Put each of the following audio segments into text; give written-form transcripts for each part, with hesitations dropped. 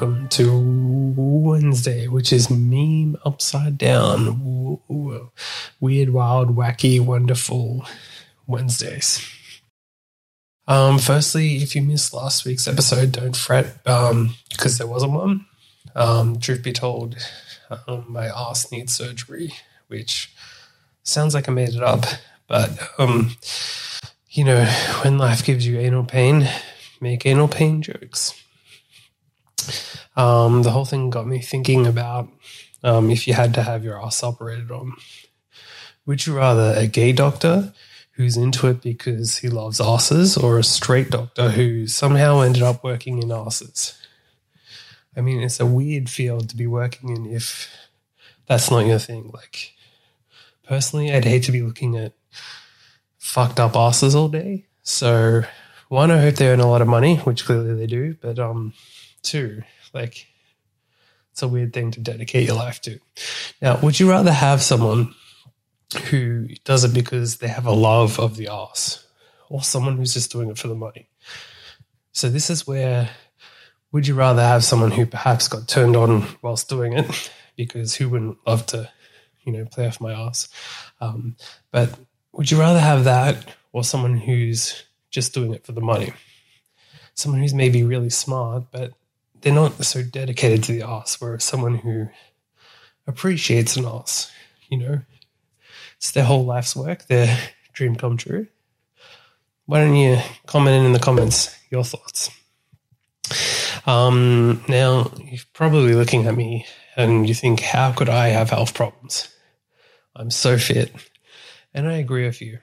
welcome to Wednesday, which is Meme Upside Down. Ooh, weird, wild, wacky, wonderful Wednesdays. Firstly, if you missed last week's episode, don't fret, because there wasn't one. Truth be told, my ass needs surgery, which sounds like I made it up, but you know, when life gives you anal pain, make anal pain jokes. The whole thing got me thinking about if you had to have your ass operated on, would you rather a gay doctor who's into it because he loves asses, or a straight doctor who somehow ended up working in asses? I mean, it's a weird field to be working in if that's not your thing. Like, personally, I'd hate to be looking at fucked up asses all day. So, one, I hope they earn a lot of money, which clearly they do, but two, like, it's a weird thing to dedicate your life to. Now, would you rather have someone who does it because they have a love of the arse, or someone who's just doing it for the money? So this is where, would you rather have someone who perhaps got turned on whilst doing it, because who wouldn't love to, you know, play off my arse? But would you rather have that, or someone who's just doing it for the money? Someone who's maybe really smart, but they're not so dedicated to the arse, whereas someone who appreciates an arse, you know, it's their whole life's work, their dream come true. Why don't you comment in the comments your thoughts? Now, you're probably looking at me and you think, how could I have health problems? I'm so fit. And I agree with you,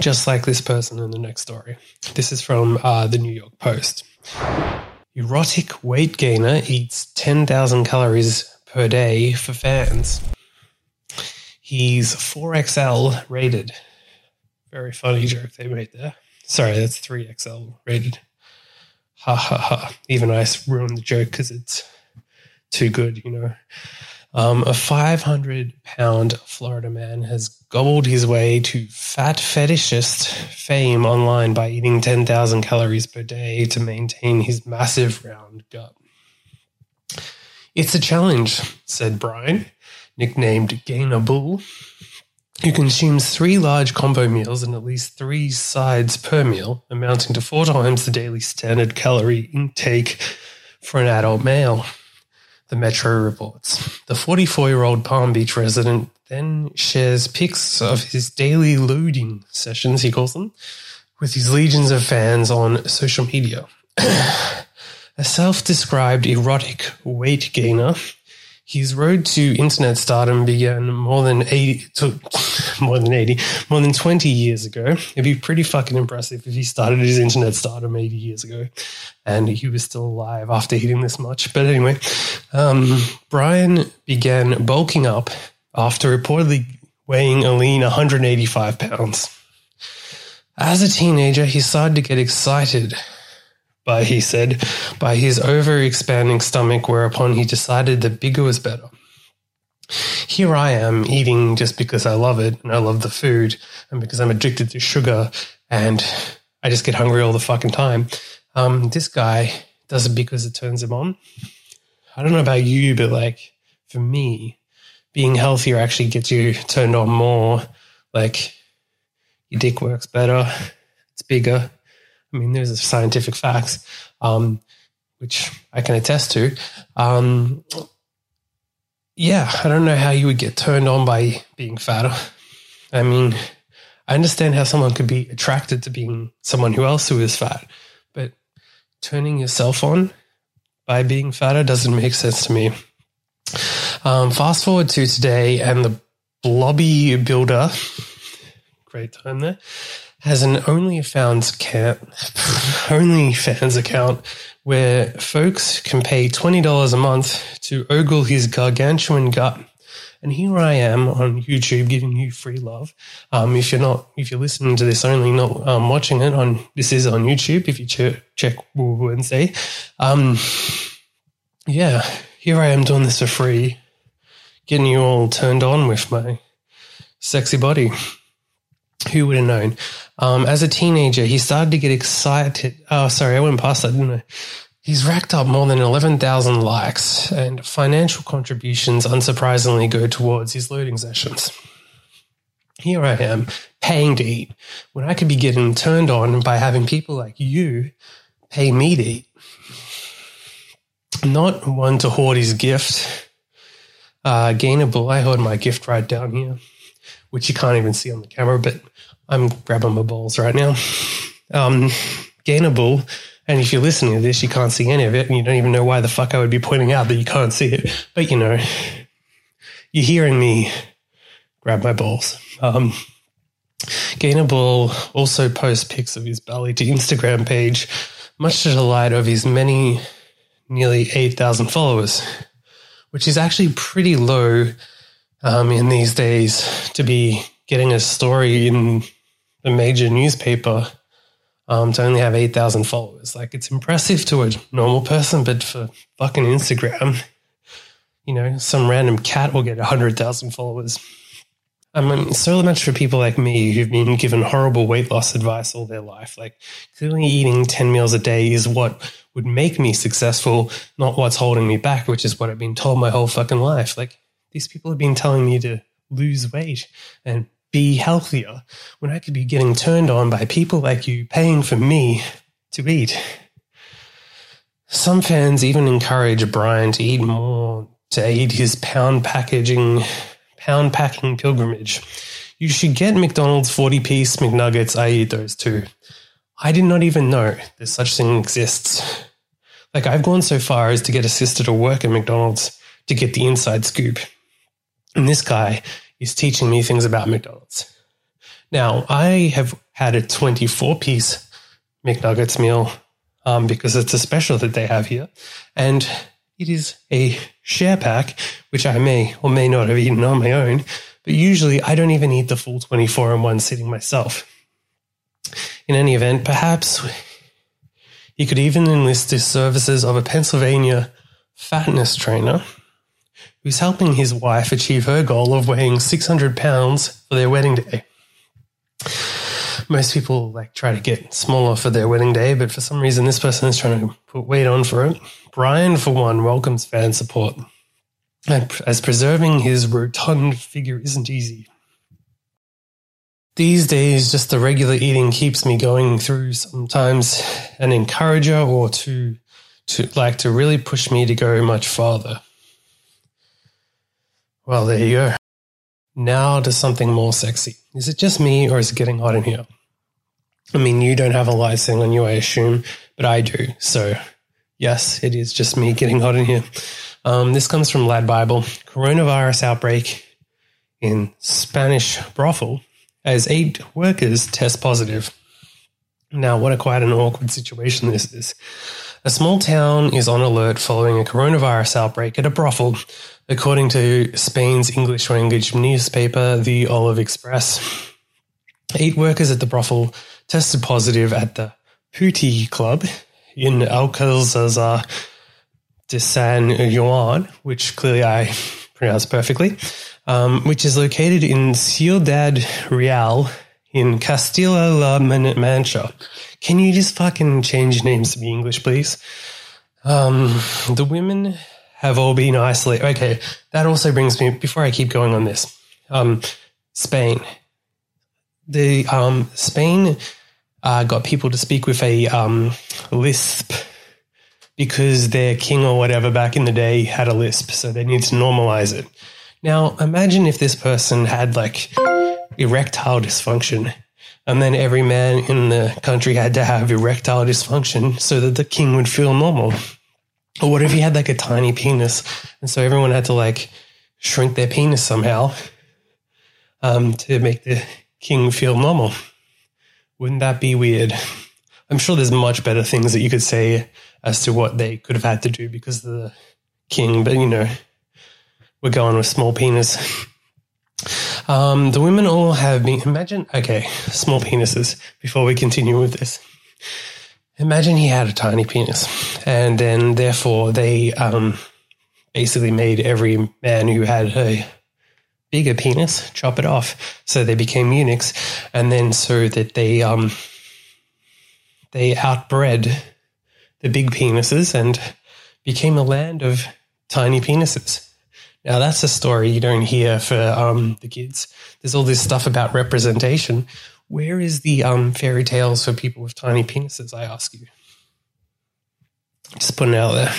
just like this person in the next story. This is from the New York Post. Erotic weight gainer eats 10,000 calories per day for fans. He's 4XL rated. Very funny joke they made there. Sorry, that's 3XL rated. Ha ha ha. Even I ruined the joke because it's too good, you know. A 500-pound Florida man has gobbled his way to fat fetishist fame online by eating 10,000 calories per day to maintain his massive round gut. It's a challenge, said Brian, nicknamed Gainer Bull, who consumes 3 large combo meals and at least 3 sides per meal, amounting to 4 times the daily standard calorie intake for an adult male, the Metro reports. The 44-year-old Palm Beach resident then shares pics of his daily loading sessions, he calls them, with his legions of fans on social media. A self-described erotic weight gainer, his road to internet stardom began more than 20 years ago. It'd be pretty fucking impressive if he started his internet stardom 80 years ago and he was still alive after eating this much. But anyway, Brian began bulking up after reportedly weighing a lean 185 pounds. As a teenager, he started to get excited, by his over-expanding stomach, whereupon he decided that bigger was better. Here I am eating just because I love it and I love the food and because I'm addicted to sugar and I just get hungry all the fucking time. This guy does it because it turns him on. I don't know about you, but like for me, being healthier actually gets you turned on more. Like your dick works better, it's bigger. I mean, there's scientific facts, which I can attest to. I don't know how you would get turned on by being fatter. I mean, I understand how someone could be attracted to being someone who is fat, but turning yourself on by being fatter doesn't make sense to me. Fast forward to today, and the blobby builder, great time there, has an OnlyFans account where folks can pay $20 a month to ogle his gargantuan gut. And here I am on YouTube giving you free love. If you're listening to this only, not watching it, this is on YouTube if you check Wednesday. Here I am doing this for free, getting you all turned on with my sexy body. Who would have known? As a teenager, he started to get excited. Oh, sorry, I went past that, didn't I? He's racked up more than 11,000 likes, and financial contributions unsurprisingly go towards his looting sessions. Here I am, paying to eat, when I could be getting turned on by having people like you pay me to eat. Not one to hoard his gift. Gainable, I hoard my gift right down here, which you can't even see on the camera, but I'm grabbing my balls right now. Gainable, and if you're listening to this, you can't see any of it, and you don't even know why the fuck I would be pointing out that you can't see it. But, you know, you're hearing me grab my balls. Gainable also posts pics of his belly to Instagram page, much to the delight of his many nearly 8,000 followers, which is actually pretty low in these days to be getting a story in a major newspaper to only have 8,000 followers. Like, it's impressive to a normal person, but for fucking Instagram, you know, some random cat will get 100,000 followers. I mean, so much for people like me who've been given horrible weight loss advice all their life. Like, clearly eating 10 meals a day is what would make me successful, not what's holding me back, which is what I've been told my whole fucking life. Like, these people have been telling me to lose weight and be healthier when I could be getting turned on by people like you paying for me to eat. Some fans even encourage Brian to eat more, to aid his pound packing pilgrimage. You should get McDonald's 40-piece McNuggets. I eat those too. I did not even know that such thing exists. Like, I've gone so far as to get a sister to work at McDonald's to get the inside scoop. And this guy is teaching me things about McDonald's. Now, I have had a 24-piece McNuggets meal because it's a special that they have here. And it is a share pack, which I may or may not have eaten on my own, but usually I don't even eat the full 24 in one sitting myself. In any event, perhaps you could even enlist the services of a Pennsylvania fatness trainer who's helping his wife achieve her goal of weighing 600 pounds for their wedding day. Most people like try to get smaller for their wedding day, but for some reason this person is trying to put weight on for it. Brian, for one, welcomes fan support, as preserving his rotund figure isn't easy. These days, just the regular eating keeps me going through sometimes an encourager or two to really push me to go much farther. Well, there you go. Now to something more sexy. Is it just me, or is it getting hot in here? I mean, you don't have a light thing on you, I assume, but I do. So, yes, it is just me getting hot in here. This comes from Lad Bible. Coronavirus outbreak in Spanish brothel as 8 workers test positive. Now, what a quite an awkward situation this is. A small town is on alert following a coronavirus outbreak at a brothel, according to Spain's English-language newspaper, The Olive Express. 8 workers at the brothel tested positive at the Puti Club in Alcázar de San Juan, which clearly I pronounced perfectly, which is located in Ciudad Real, in Castilla La Mancha. Can you just fucking change names to be English, please? The women have all been isolated. Okay, that also brings me, before I keep going on this, Spain. The Spain got people to speak with a lisp because their king or whatever back in the day had a lisp, so they need to normalize it. Now, imagine if this person had, like, erectile dysfunction, and then every man in the country had to have erectile dysfunction so that the king would feel normal. Or what if he had like a tiny penis, and so everyone had to like shrink their penis somehow to make the king feel normal? Wouldn't that be weird? I'm sure there's much better things that you could say as to what they could have had to do because of the king, but you know, we're going with small penis. The women all have been, imagine, okay, small penises before we continue with this. Imagine he had a tiny penis, and then therefore they basically made every man who had a bigger penis chop it off. So they became eunuchs, and then so that they outbred the big penises and became a land of tiny penises. Now, that's a story you don't hear for the kids. There's all this stuff about representation. Where is the fairy tales for people with tiny penises, I ask you? Just putting it out there.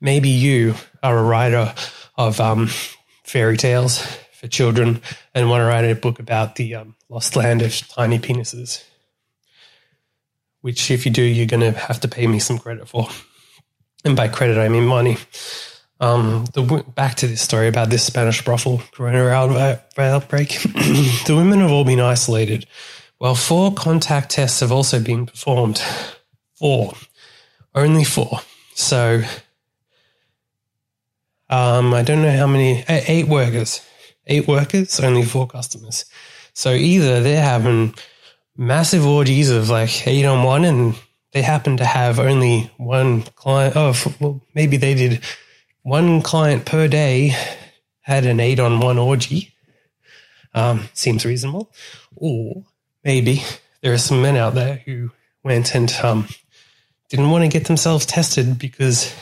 Maybe you are a writer of fairy tales for children and want to write a book about the lost land of tiny penises, which if you do, you're going to have to pay me some credit for. And by credit, I mean money. Back to this story about this Spanish brothel corona outbreak. The women have all been isolated, while 4 contact tests have also been performed. 4. Only 4. So I don't know how many. 8 workers. 8 workers, only 4 customers. So either they're having massive orgies of like 8 on 1 and they happen to have only 1 client. Oh, well, maybe they did. 1 client per day had an 8-on-1 orgy. Seems reasonable. Or maybe there are some men out there who went and didn't want to get themselves tested because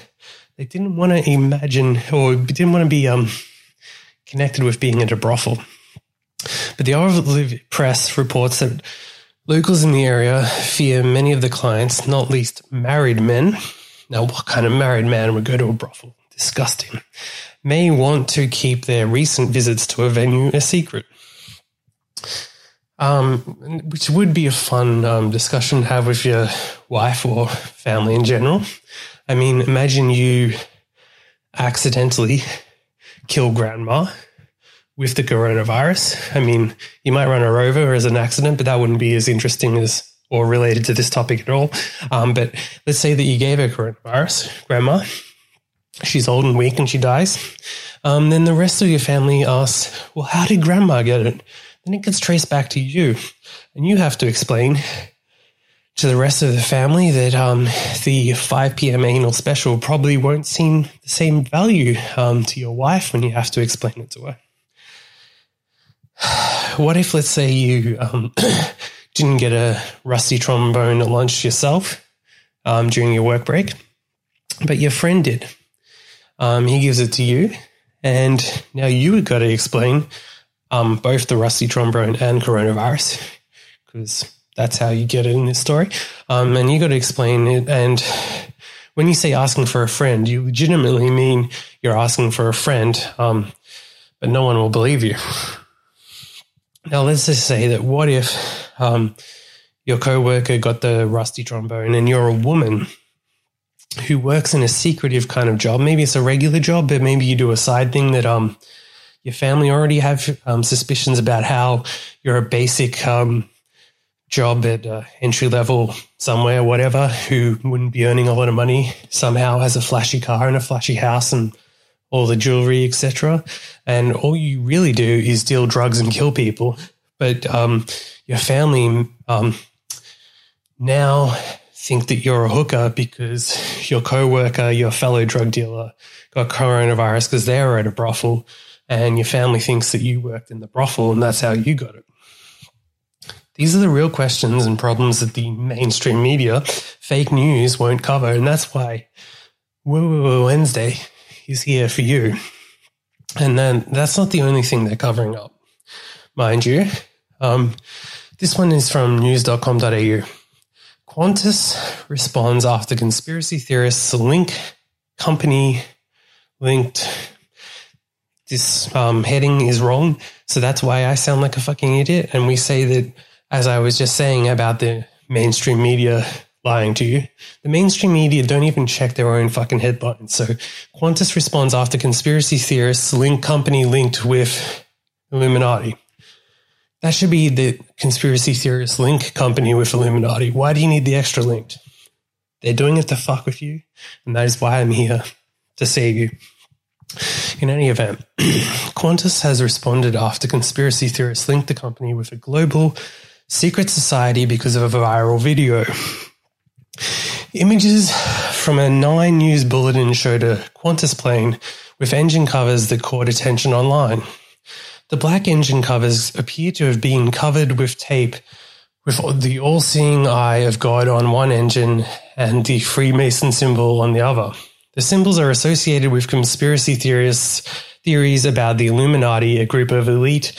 they didn't want to imagine or didn't want to be connected with being at a brothel. But the Oracle Press reports that locals in the area fear many of the clients, not least married men. Now, what kind of married man would go to a brothel? Disgusting. May want to keep their recent visits to a venue a secret, which would be a fun discussion to have with your wife or family in general. I mean, imagine you accidentally kill grandma with the coronavirus. I mean, you might run her over as an accident, but that wouldn't be as interesting as or related to this topic at all. But let's say that you gave her coronavirus, grandma. She's old and weak and she dies. Then the rest of your family asks, well, how did grandma get it? Then it gets traced back to you. And you have to explain to the rest of the family that the 5 p.m. anal special probably won't seem the same value to your wife when you have to explain it to her. What if, let's say, you didn't get a rusty trombone at lunch yourself during your work break, but your friend did. He gives it to you, and now you have got to explain both the rusty trombone and coronavirus, because that's how you get it in this story. And you got to explain it. And when you say asking for a friend, you legitimately mean you're asking for a friend, but no one will believe you. Now, let's just say that what if your coworker got the rusty trombone and you're a woman who works in a secretive kind of job. Maybe it's a regular job, but maybe you do a side thing that your family already have suspicions about how you're a basic job at entry level somewhere, whatever, who wouldn't be earning a lot of money, somehow has a flashy car and a flashy house and all the jewelry, etc. And all you really do is deal drugs and kill people. But your family now think that you're a hooker because your coworker, your fellow drug dealer, got coronavirus because they were at a brothel, and your family thinks that you worked in the brothel and that's how you got it. These are the real questions and problems that the mainstream media, fake news, won't cover, and that's why Woo Woo Woo Wednesday is here for you. And then that's not the only thing they're covering up, mind you. This one is from news.com.au. Qantas responds after conspiracy theorists link company linked. This heading is wrong, so that's why I sound like a fucking idiot. And we say that, as I was just saying about the mainstream media lying to you, the mainstream media don't even check their own fucking headlines. So Qantas responds after conspiracy theorists link company linked with Illuminati. That should be the conspiracy theorist link company with Illuminati. Why do you need the extra linked? They're doing it to fuck with you, and that is why I'm here, to save you. In any event, Qantas has responded after conspiracy theorists linked the company with a global secret society because of a viral video. Images from a 9 news bulletin showed a Qantas plane with engine covers that caught attention online. The black engine covers appear to have been covered with tape with the all-seeing eye of God on one engine and the Freemason symbol on the other. The symbols are associated with conspiracy theories about the Illuminati, a group of elite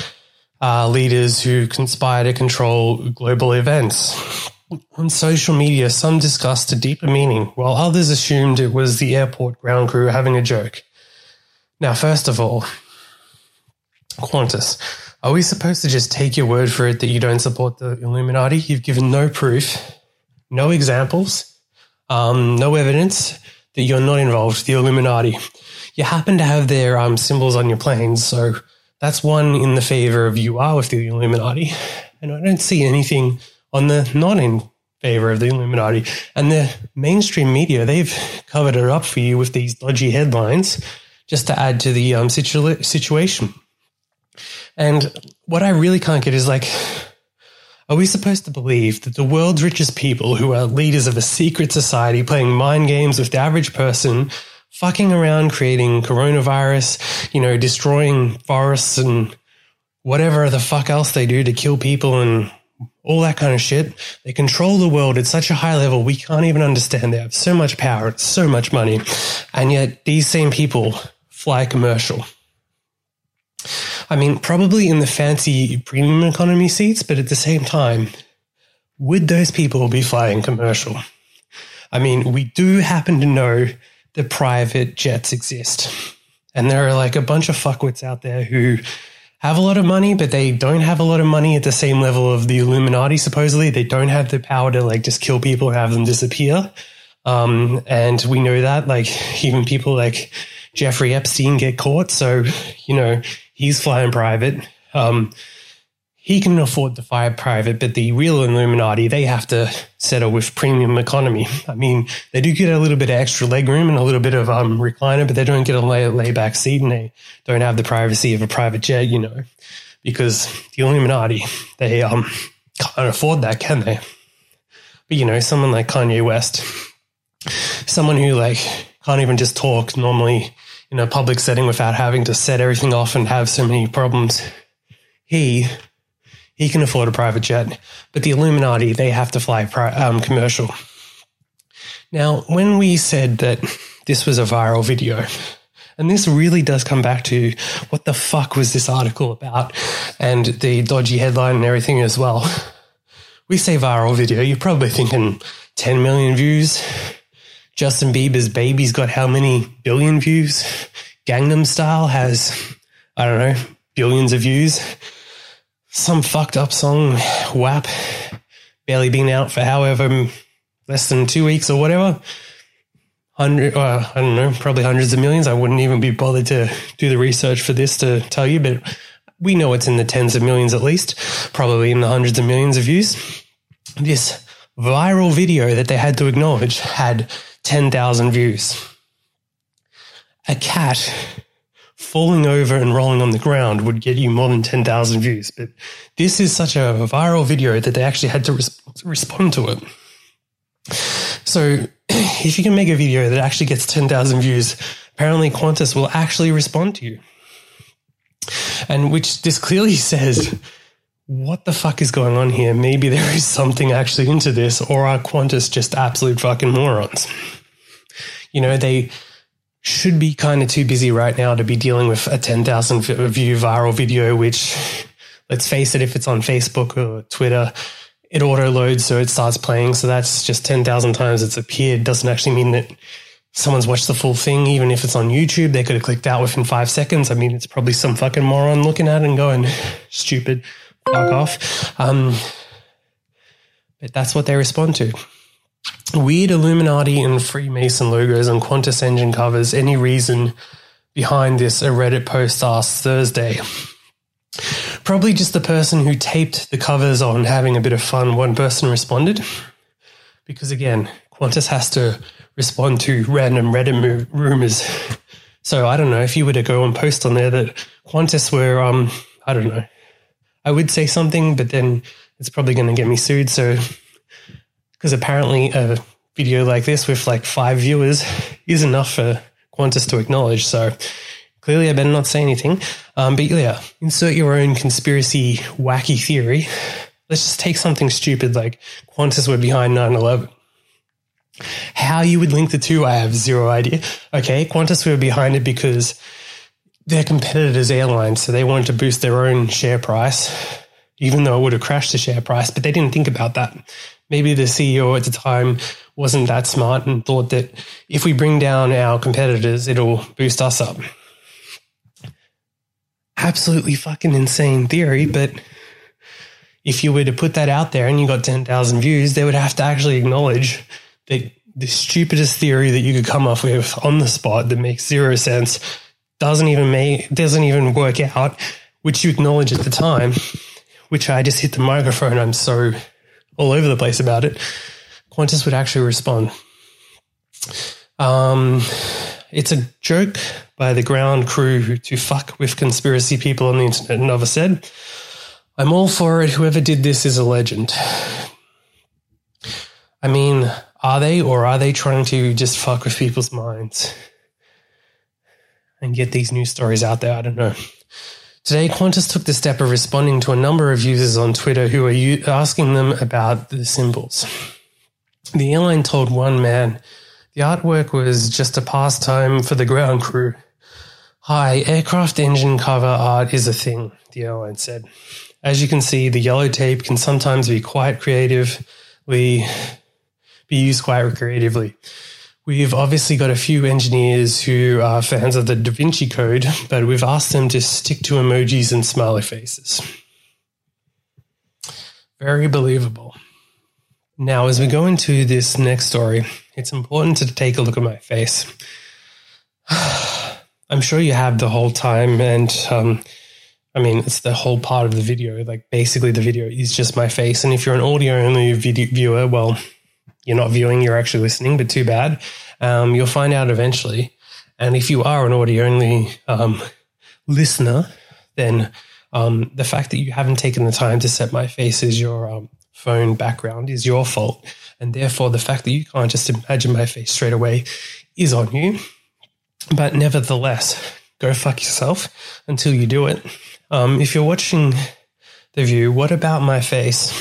leaders who conspire to control global events. On social media, some discussed a deeper meaning, while others assumed it was the airport ground crew having a joke. Now, first of all, Qantas, are we supposed to just take your word for it that you don't support the Illuminati? You've given no proof, no examples, no evidence that you're not involved with the Illuminati. You happen to have their symbols on your planes, so that's one in the favor of you are with the Illuminati. And I don't see anything on the not in favor of the Illuminati. And the mainstream media, they've covered it up for you with these dodgy headlines just to add to the situation. And what I really can't get is, like, are we supposed to believe that the world's richest people who are leaders of a secret society playing mind games with the average person, fucking around, creating coronavirus, you know, destroying forests and whatever the fuck else they do to kill people and all that kind of shit. They control the world at such a high level we can't even understand. They have so much power, so much money, and yet these same people fly commercial. I mean, probably in the fancy premium economy seats, but at the same time, would those people be flying commercial? I mean, we do happen to know that private jets exist. And there are like a bunch of fuckwits out there who have a lot of money, but they don't have a lot of money at the same level of the Illuminati, supposedly. They don't have the power to like just kill people and have them disappear. And we know that, like, even people like Jeffrey Epstein get caught. So, you know, he's flying private. He can afford to fly private, but the real Illuminati, they have to settle with premium economy. I mean, they do get a little bit of extra legroom and a little bit of recliner, but they don't get a layback seat, and they don't have the privacy of a private jet, you know, because the Illuminati, they can't afford that, can they? But, you know, someone like Kanye West, someone who, like, can't even just talk normally in a public setting without having to set everything off and have so many problems. He can afford a private jet, but the Illuminati, they have to fly commercial. Now, when we said that this was a viral video, and this really does come back to what the fuck was this article about and the dodgy headline and everything as well. We say viral video, you're probably thinking 10 million views. Justin Bieber's Baby's got how many billion views? Gangnam Style has, I don't know, billions of views. Some fucked up song, WAP, barely been out for however, less than 2 weeks or whatever. I don't know, probably hundreds of millions. I wouldn't even be bothered to do the research for this to tell you, but we know it's in the tens of millions at least, probably in the hundreds of millions of views. This viral video that they had to acknowledge had 10,000 views. A cat falling over and rolling on the ground would get you more than 10,000 views. But this is such a viral video that they actually had to respond to it. So if you can make a video that actually gets 10,000 views, apparently Qantas will actually respond to you. And which this clearly says, what the fuck is going on here? Maybe there is something actually into this, or are Qantas just absolute fucking morons? You know, they should be kind of too busy right now to be dealing with a 10,000 view viral video, which, let's face it, if it's on Facebook or Twitter, it auto loads, so it starts playing. So that's just 10,000 times it's appeared. Doesn't actually mean that someone's watched the full thing. Even if it's on YouTube, they could have clicked out within 5 seconds. I mean, it's probably some fucking moron looking at it and going, stupid, fuck off. But that's what they respond to. Weird Illuminati and Freemason logos on Qantas engine covers. Any reason behind this? A Reddit post asked Thursday. Probably just the person who taped the covers on having a bit of fun. One person responded. Because again, Qantas has to respond to random Reddit rumors. So I don't know, if you were to go and post on there that Qantas were, I don't know. I would say something, but then it's probably going to get me sued. So, because apparently a video like this with like 5 viewers is enough for Qantas to acknowledge. So clearly I better not say anything. But yeah, insert your own conspiracy wacky theory. Let's just take something stupid like Qantas were behind 9/11. How you would link the two, I have zero idea. Okay, Qantas were behind it because their competitors' airlines, so they wanted to boost their own share price, even though it would have crashed the share price, but they didn't think about that. Maybe the CEO at the time wasn't that smart and thought that if we bring down our competitors, it'll boost us up. Absolutely fucking insane theory, but if you were to put that out there and you got 10,000 views, they would have to actually acknowledge that the stupidest theory that you could come up with on the spot that makes zero sense, doesn't even work out, which you acknowledge at the time, which I just hit the microphone. I'm so all over the place about it. Qantas would actually respond. It's a joke by the ground crew to fuck with conspiracy people on the internet, Nova said. I'm all for it. Whoever did this is a legend. I mean, are they, or are they trying to just fuck with people's minds and get these news stories out there? I don't know. Today, Qantas took the step of responding to a number of users on Twitter who are asking them about the symbols. The airline told one man, the artwork was just a pastime for the ground crew. Hi, aircraft engine cover art is a thing, the airline said. As you can see, the yellow tape can sometimes be used quite creatively. We've obviously got a few engineers who are fans of the Da Vinci Code, but we've asked them to stick to emojis and smiley faces. Very believable. Now, as we go into this next story, it's important to take a look at my face. I'm sure you have the whole time, and it's the whole part of the video. Like, basically, the video is just my face, and if you're an audio-only viewer, well, you're not viewing, you're actually listening, but too bad. You'll find out eventually. And if you are an audio-only listener, then the fact that you haven't taken the time to set my face as your phone background is your fault. And therefore, the fact that you can't just imagine my face straight away is on you. But nevertheless, go fuck yourself until you do it. If you're watching the view, what about my face?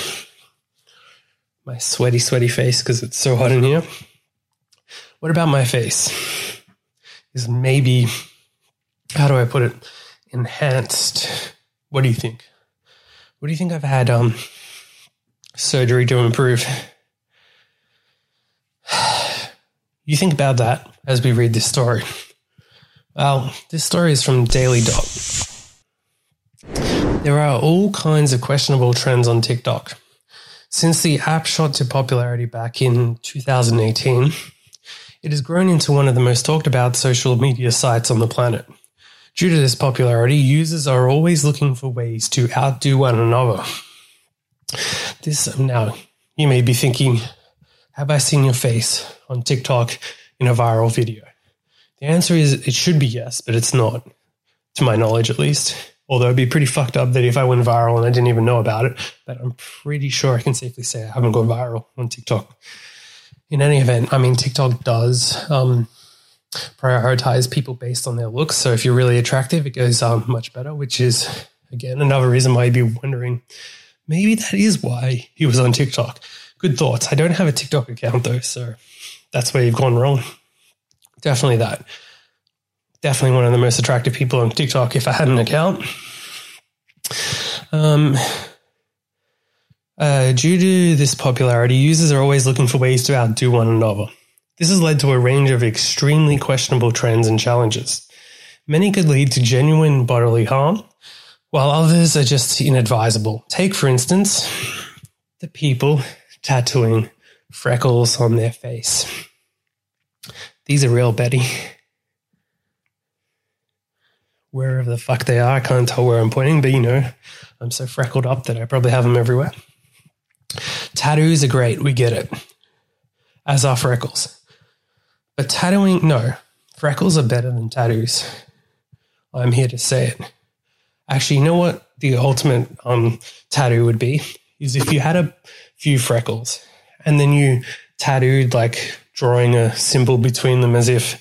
My sweaty face, because it's so hot in here. What about my face is maybe, how do I put it, enhanced? What do you think? What do you think I've had surgery to improve? You think about that as we read this story. Well, this story is from Daily Dot. There are all kinds of questionable trends on TikTok. Since the app shot to popularity back in 2018, it has grown into one of the most talked about social media sites on the planet. Due to this popularity, users are always looking for ways to outdo one another. Now, you may be thinking, have I seen your face on TikTok in a viral video? The answer is it should be yes, but it's not, to my knowledge at least. Although it'd be pretty fucked up that if I went viral and I didn't even know about it, but I'm pretty sure I can safely say I haven't gone viral on TikTok. In any event, I mean, TikTok does prioritize people based on their looks. So if you're really attractive, it goes much better, which is, again, another reason why you'd be wondering, maybe that is why he was on TikTok. Good thoughts. I don't have a TikTok account though, so that's where you've gone wrong. Definitely that. Definitely one of the most attractive people on TikTok if I had an account. Due to this popularity, users are always looking for ways to outdo one another. This has led to a range of extremely questionable trends and challenges. Many could lead to genuine bodily harm, while others are just inadvisable. Take, for instance, the people tattooing freckles on their face. These are real, Betty. Wherever the fuck they are, I can't tell where I'm pointing, but you know, I'm so freckled up that I probably have them everywhere. Tattoos are great, we get it, as are freckles. But freckles are better than tattoos. I'm here to say it. Actually, you know what the ultimate tattoo would be? Is if you had a few freckles and then you tattooed, like drawing a symbol between them as if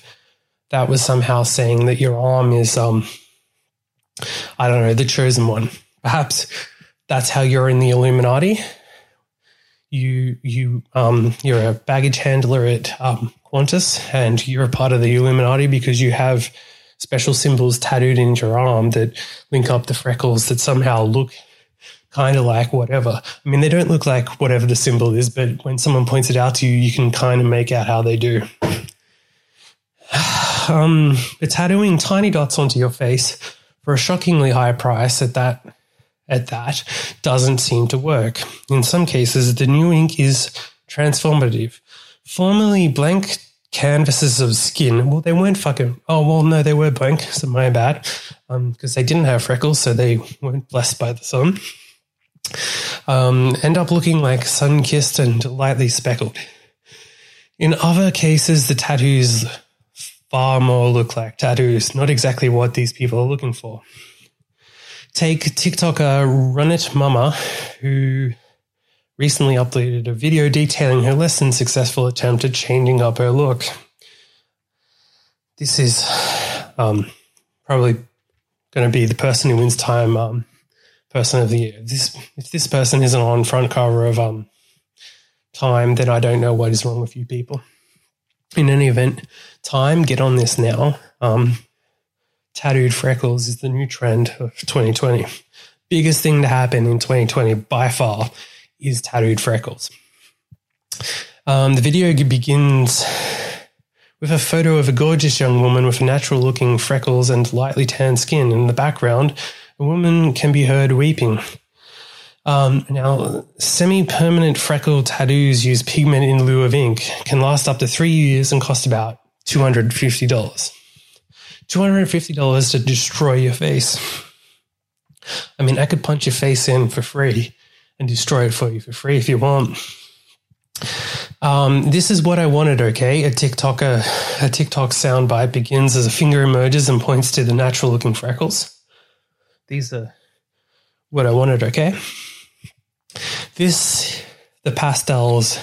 that was somehow saying that your arm is the chosen one. Perhaps that's how you're in the Illuminati. you're a baggage handler at Qantas, and you're a part of the Illuminati because you have special symbols tattooed into your arm that link up the freckles that somehow look kind of like whatever. I mean, they don't look like whatever the symbol is, but when someone points it out to you, you can kind of make out how they do. But tattooing tiny dots onto your face for a shockingly high price at that doesn't seem to work. In some cases, the new ink is transformative. Formerly blank canvases of skin, well, they weren't fucking, oh, well, no, they were blank, so my bad, because they didn't have freckles, so they weren't blessed by the sun, end up looking like sun-kissed and lightly speckled. In other cases, the tattoos far more look like tattoos, not exactly what these people are looking for. Take TikToker Runit Mama, who recently uploaded a video detailing her less than successful attempt at changing up her look. This is probably going to be the person who wins Time Person of the Year. If this person isn't on front cover of Time, then I don't know what is wrong with you people. In any event, Time, get on this now. Tattooed freckles is the new trend of 2020. Biggest thing to happen in 2020 by far is tattooed freckles. The video begins with a photo of a gorgeous young woman with natural-looking freckles and lightly tanned skin. In the background, a woman can be heard weeping. Now, semi-permanent freckle tattoos use pigment in lieu of ink, can last up to 3 years and cost about $250. $250 to destroy your face. I mean, I could punch your face in for free and destroy it for you for free if you want. This is what I wanted, okay? A TikTok soundbite begins as a finger emerges and points to the natural-looking freckles. These are what I wanted, okay? The pastels,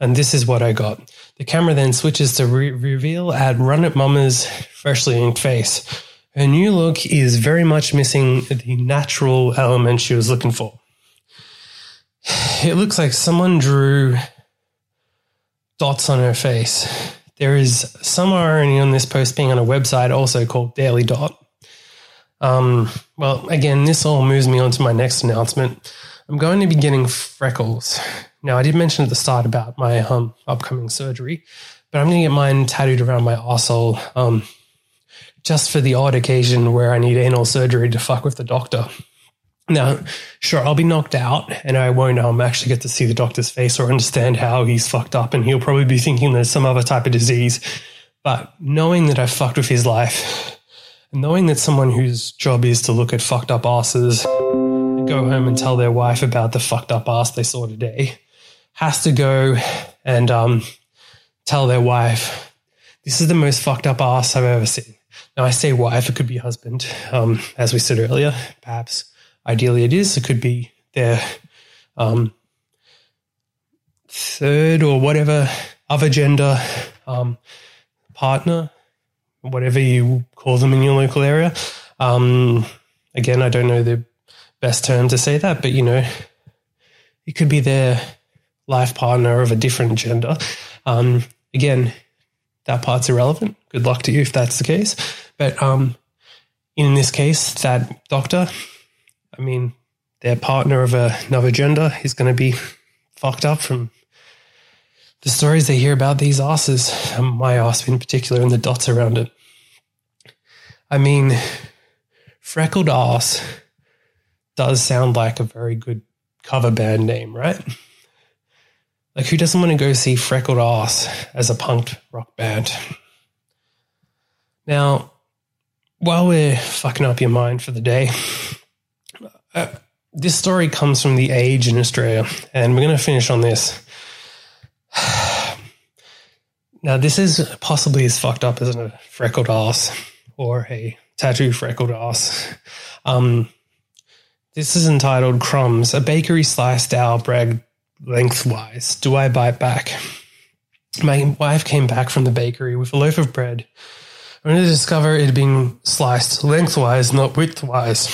and this is what I got. The camera then switches to reveal at Runit Mama's freshly inked face. Her new look is very much missing the natural element she was looking for. It looks like someone drew dots on her face. There is some irony on this post being on a website also called Daily Dot. Well, again, this all moves me on to my next announcement. I'm going to be getting freckles. Now, I did mention at the start about my upcoming surgery, but I'm going to get mine tattooed around my arsehole just for the odd occasion where I need anal surgery to fuck with the doctor. Now, sure, I'll be knocked out and I won't actually get to see the doctor's face or understand how he's fucked up, and he'll probably be thinking there's some other type of disease. But knowing that I've fucked with his life, and knowing that someone whose job is to look at fucked up asses and go home and tell their wife about the fucked up ass they saw today, has to go and tell their wife, this is the most fucked up ass I've ever seen. Now, I say wife, it could be husband, as we said earlier, perhaps. Ideally it is. It could be their third or whatever other gender partner, whatever you call them in your local area. Again, I don't know the best term to say that, but, you know, it could be their life partner of a different gender. Again, that part's irrelevant. Good luck to you if that's the case. But in this case, that doctor, I mean, their partner of another gender is going to be fucked up from the stories they hear about these asses, and my ass in particular, and the dots around it. I mean, freckled ass does sound like a very good cover band name, right? Like, who doesn't want to go see Freckled Ass as a punk rock band? Now, while we're fucking up your mind for the day, this story comes from The Age in Australia, and we're going to finish on this. Now, this is possibly as fucked up as a freckled ass or a tattoo freckled ass. This is entitled Crumbs, a bakery sliced our bread lengthwise. Do I bite back? My wife came back from the bakery with a loaf of bread only to discover it had been sliced lengthwise, not widthwise.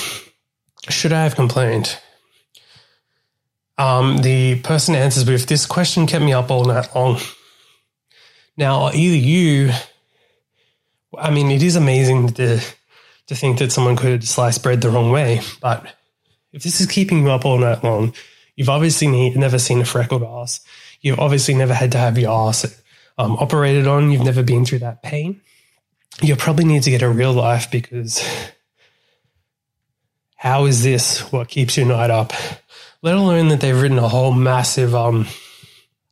Should I have complained? The person answers with, "This question kept me up all night long." Now, either you, I mean, it is amazing to think that someone could slice bread the wrong way, but if this is keeping you up all night long, you've obviously never seen a freckled ass. You've obviously never had to have your ass operated on. You've never been through that pain. You probably need to get a real life, because how is this what keeps your night up? Let alone that they've written a whole massive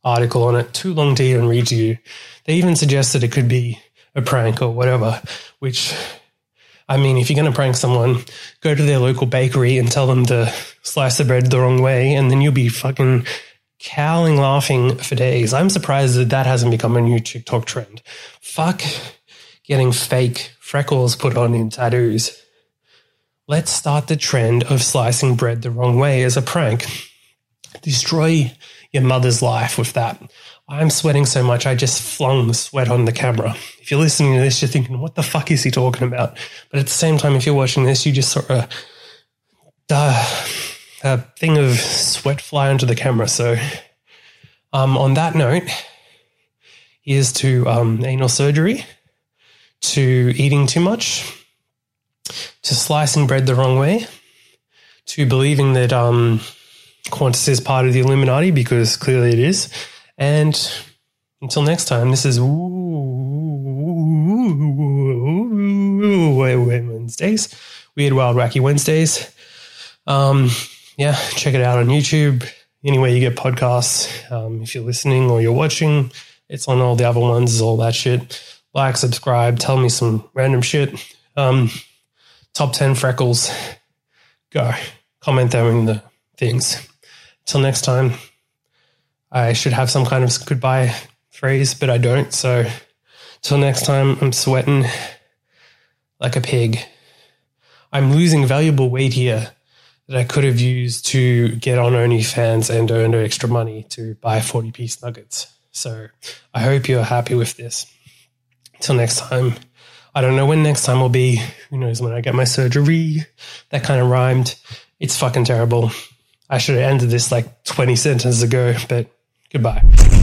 article on it, too long to even read to you. They even suggest that it could be a prank or whatever, which, I mean, if you're going to prank someone, go to their local bakery and tell them to slice the bread the wrong way, and then you'll be fucking cowling laughing for days. I'm surprised that that hasn't become a new TikTok trend. Fuck getting fake freckles put on in tattoos. Let's start the trend of slicing bread the wrong way as a prank. Destroy your mother's life with that. I'm sweating so much, I just flung sweat on the camera. If you're listening to this, you're thinking, what the fuck is he talking about? But at the same time, if you're watching this, you just saw a thing of sweat fly onto the camera. So on that note, here's to anal surgery, to eating too much, to slicing bread the wrong way, to believing that Qantas is part of the Illuminati, because clearly it is. And until next time, this is Wednesdays, Weird Wild Wacky Wednesdays. Yeah, check it out on YouTube, anywhere you get podcasts. If you're listening or you're watching, it's on all the other ones, all that shit. Like, subscribe, tell me some random shit. Top 10 freckles. Go. Comment them in the things. Till next time. I should have some kind of goodbye phrase, but I don't. So till next time, I'm sweating like a pig. I'm losing valuable weight here that I could have used to get on OnlyFans and earn extra money to buy 40-piece nuggets. So I hope you're happy with this. Till next time. I don't know when next time will be. Who knows when I get my surgery? That kind of rhymed. It's fucking terrible. I should have ended this like 20 sentences ago, but goodbye.